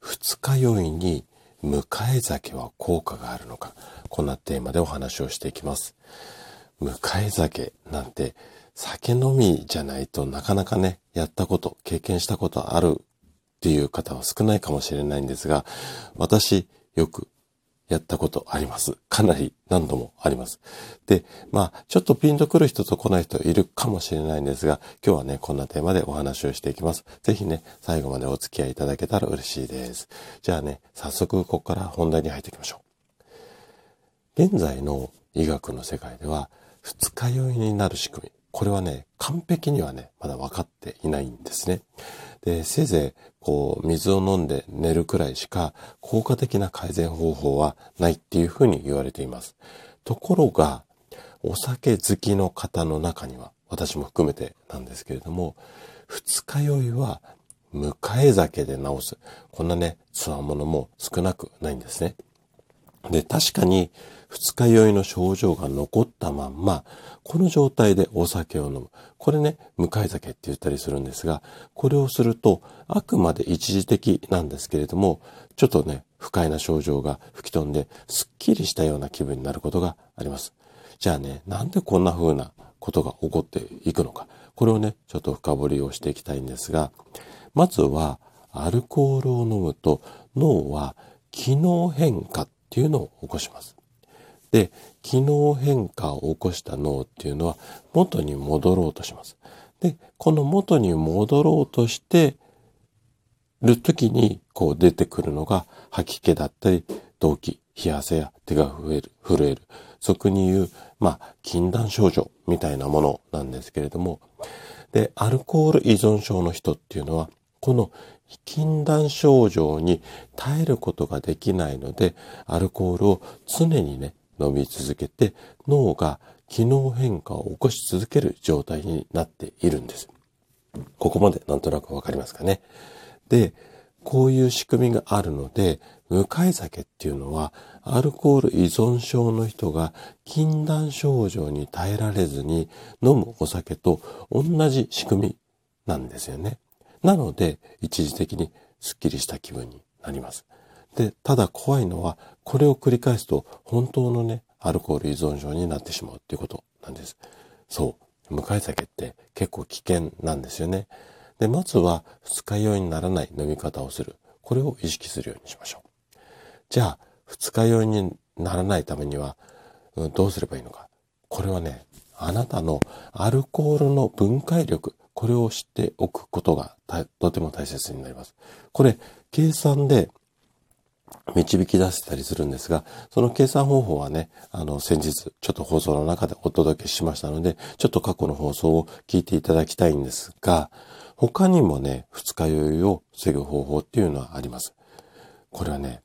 二日酔いに迎え酒は効果があるのか、こんなテーマでお話をしていきます。迎え酒なんて酒飲みじゃないとなかなかね、やったこと経験したことあるっていう方は少ないかもしれないんですが、私よくやったことあります。かなり何度もあります。で、ちょっとピンとくる人と来ない人いるかもしれないんですが、今日はね、こんなテーマでお話をしていきます。ぜひね、最後までお付き合いいただけたら嬉しいです。じゃあね、早速ここから本題に入っていきましょう。現在の医学の世界では、二日酔いになる仕組み、これはね、完璧にはね、まだ分かっていないんですね。で、せいぜい水を飲んで寝るくらいしか効果的な改善方法はないっていうふうに言われています。ところが、お酒好きの方の中には、私も含めてなんですけれども、二日酔いは迎え酒で治す。こんなね、強者も少なくないんですね。で、確かに二日酔いの症状が残ったまんま、この状態でお酒を飲む。これね、迎え酒って言ったりするんですが、これをするとあくまで一時的なんですけれども、ちょっとね、不快な症状が吹き飛んで、すっきりしたような気分になることがあります。じゃあね、なんでこんな風なことが起こっていくのか、これをね、ちょっと深掘りをしていきたいんですが、まずはアルコールを飲むと脳は機能変化っていうのを起こします。で、機能変化を起こした脳っていうのは元に戻ろうとします。で、この元に戻ろうとしてる時に出てくるのが吐き気だったり、動悸、冷や汗や手が震える、俗に言う、禁断症状みたいなものなんですけれども、で、アルコール依存症の人っていうのは、この禁断症状に耐えることができないので、アルコールを常にね、飲み続けて、脳が機能変化を起こし続ける状態になっているんです。ここまでなんとなくわかりますかね。で、こういう仕組みがあるので、迎え酒っていうのは、アルコール依存症の人が禁断症状に耐えられずに飲むお酒と同じ仕組みなんですよね。なので、一時的にスッキリした気分になります。で、ただ怖いのは、これを繰り返すと本当のね、アルコール依存症になってしまうっていうことなんです。そう、迎え酒って結構危険なんですよね。で、まずは二日酔いにならない飲み方をする。これを意識するようにしましょう。じゃあ、二日酔いにならないためには、どうすればいいのか。これはね、あなたのアルコールの分解力、これを知っておくことがとても大切になります。これ、計算で導き出せたりするんですが、その計算方法はね、先日ちょっと放送の中でお届けしましたので、ちょっと過去の放送を聞いていただきたいんですが、他にもね、二日酔いを防ぐ方法っていうのはあります。これはね、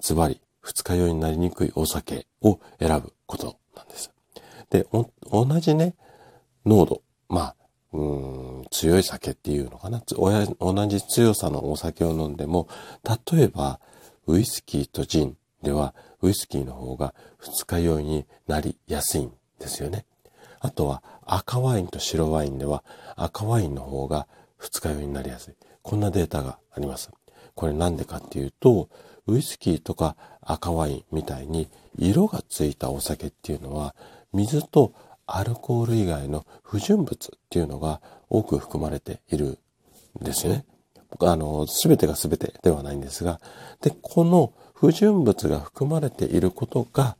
ズバリ二日酔いになりにくいお酒を選ぶことなんです。で、同じね、濃度、強い酒っていうのかな、同じ強さのお酒を飲んでも、例えばウイスキーとジンでは、ウイスキーの方が二日酔いになりやすいんですよね。あとは赤ワインと白ワインでは、赤ワインの方が二日酔いになりやすい。こんなデータがあります。これなんでかっていうと、ウイスキーとか赤ワインみたいに色がついたお酒っていうのは、水とアルコール以外の不純物っていうのが多く含まれているんですね。全てが全てではないんですが、で、この不純物が含まれていることが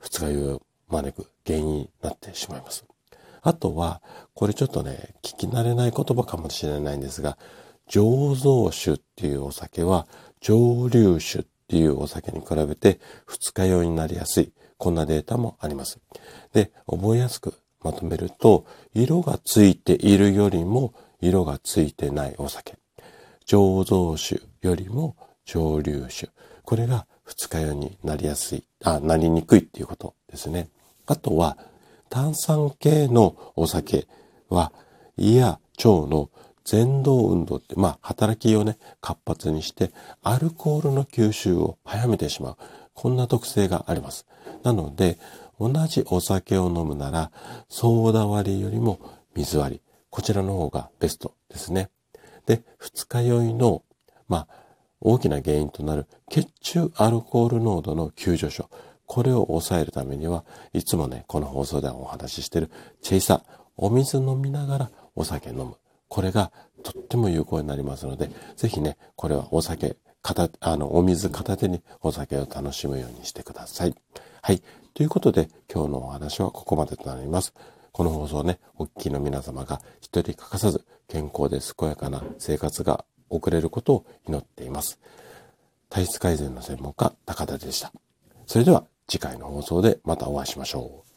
二日酔いを招く原因になってしまいます。あとはこれちょっとね、聞き慣れない言葉かもしれないんですが、醸造酒っていうお酒は蒸留酒っていうお酒に比べて二日酔いになりやすい、こんなデータもあります。で、覚えやすくまとめると、色がついているよりも色がついてないお酒、醸造酒よりも蒸留酒。これが二日酔いになりやすい、なりにくいっていうことですね。あとは、炭酸系のお酒は胃や腸の前動運動って、働きをね、活発にして、アルコールの吸収を早めてしまう。こんな特性があります。なので、同じお酒を飲むなら、ソーダ割りよりも水割り。こちらの方がベストですね。で、二日酔いの、大きな原因となる血中アルコール濃度の急上昇。これを抑えるためには、いつもね、この放送ではお話ししているチェイサー、お水飲みながらお酒飲む。これがとっても有効になりますので、ぜひね、これはお水片手にお酒を楽しむようにしてください。はい。ということで、今日のお話はここまでとなります。この放送ね、お聞きの皆様が一人欠かさず健康で健やかな生活が送れることを祈っています。体質改善の専門家、高田でした。それでは次回の放送でまたお会いしましょう。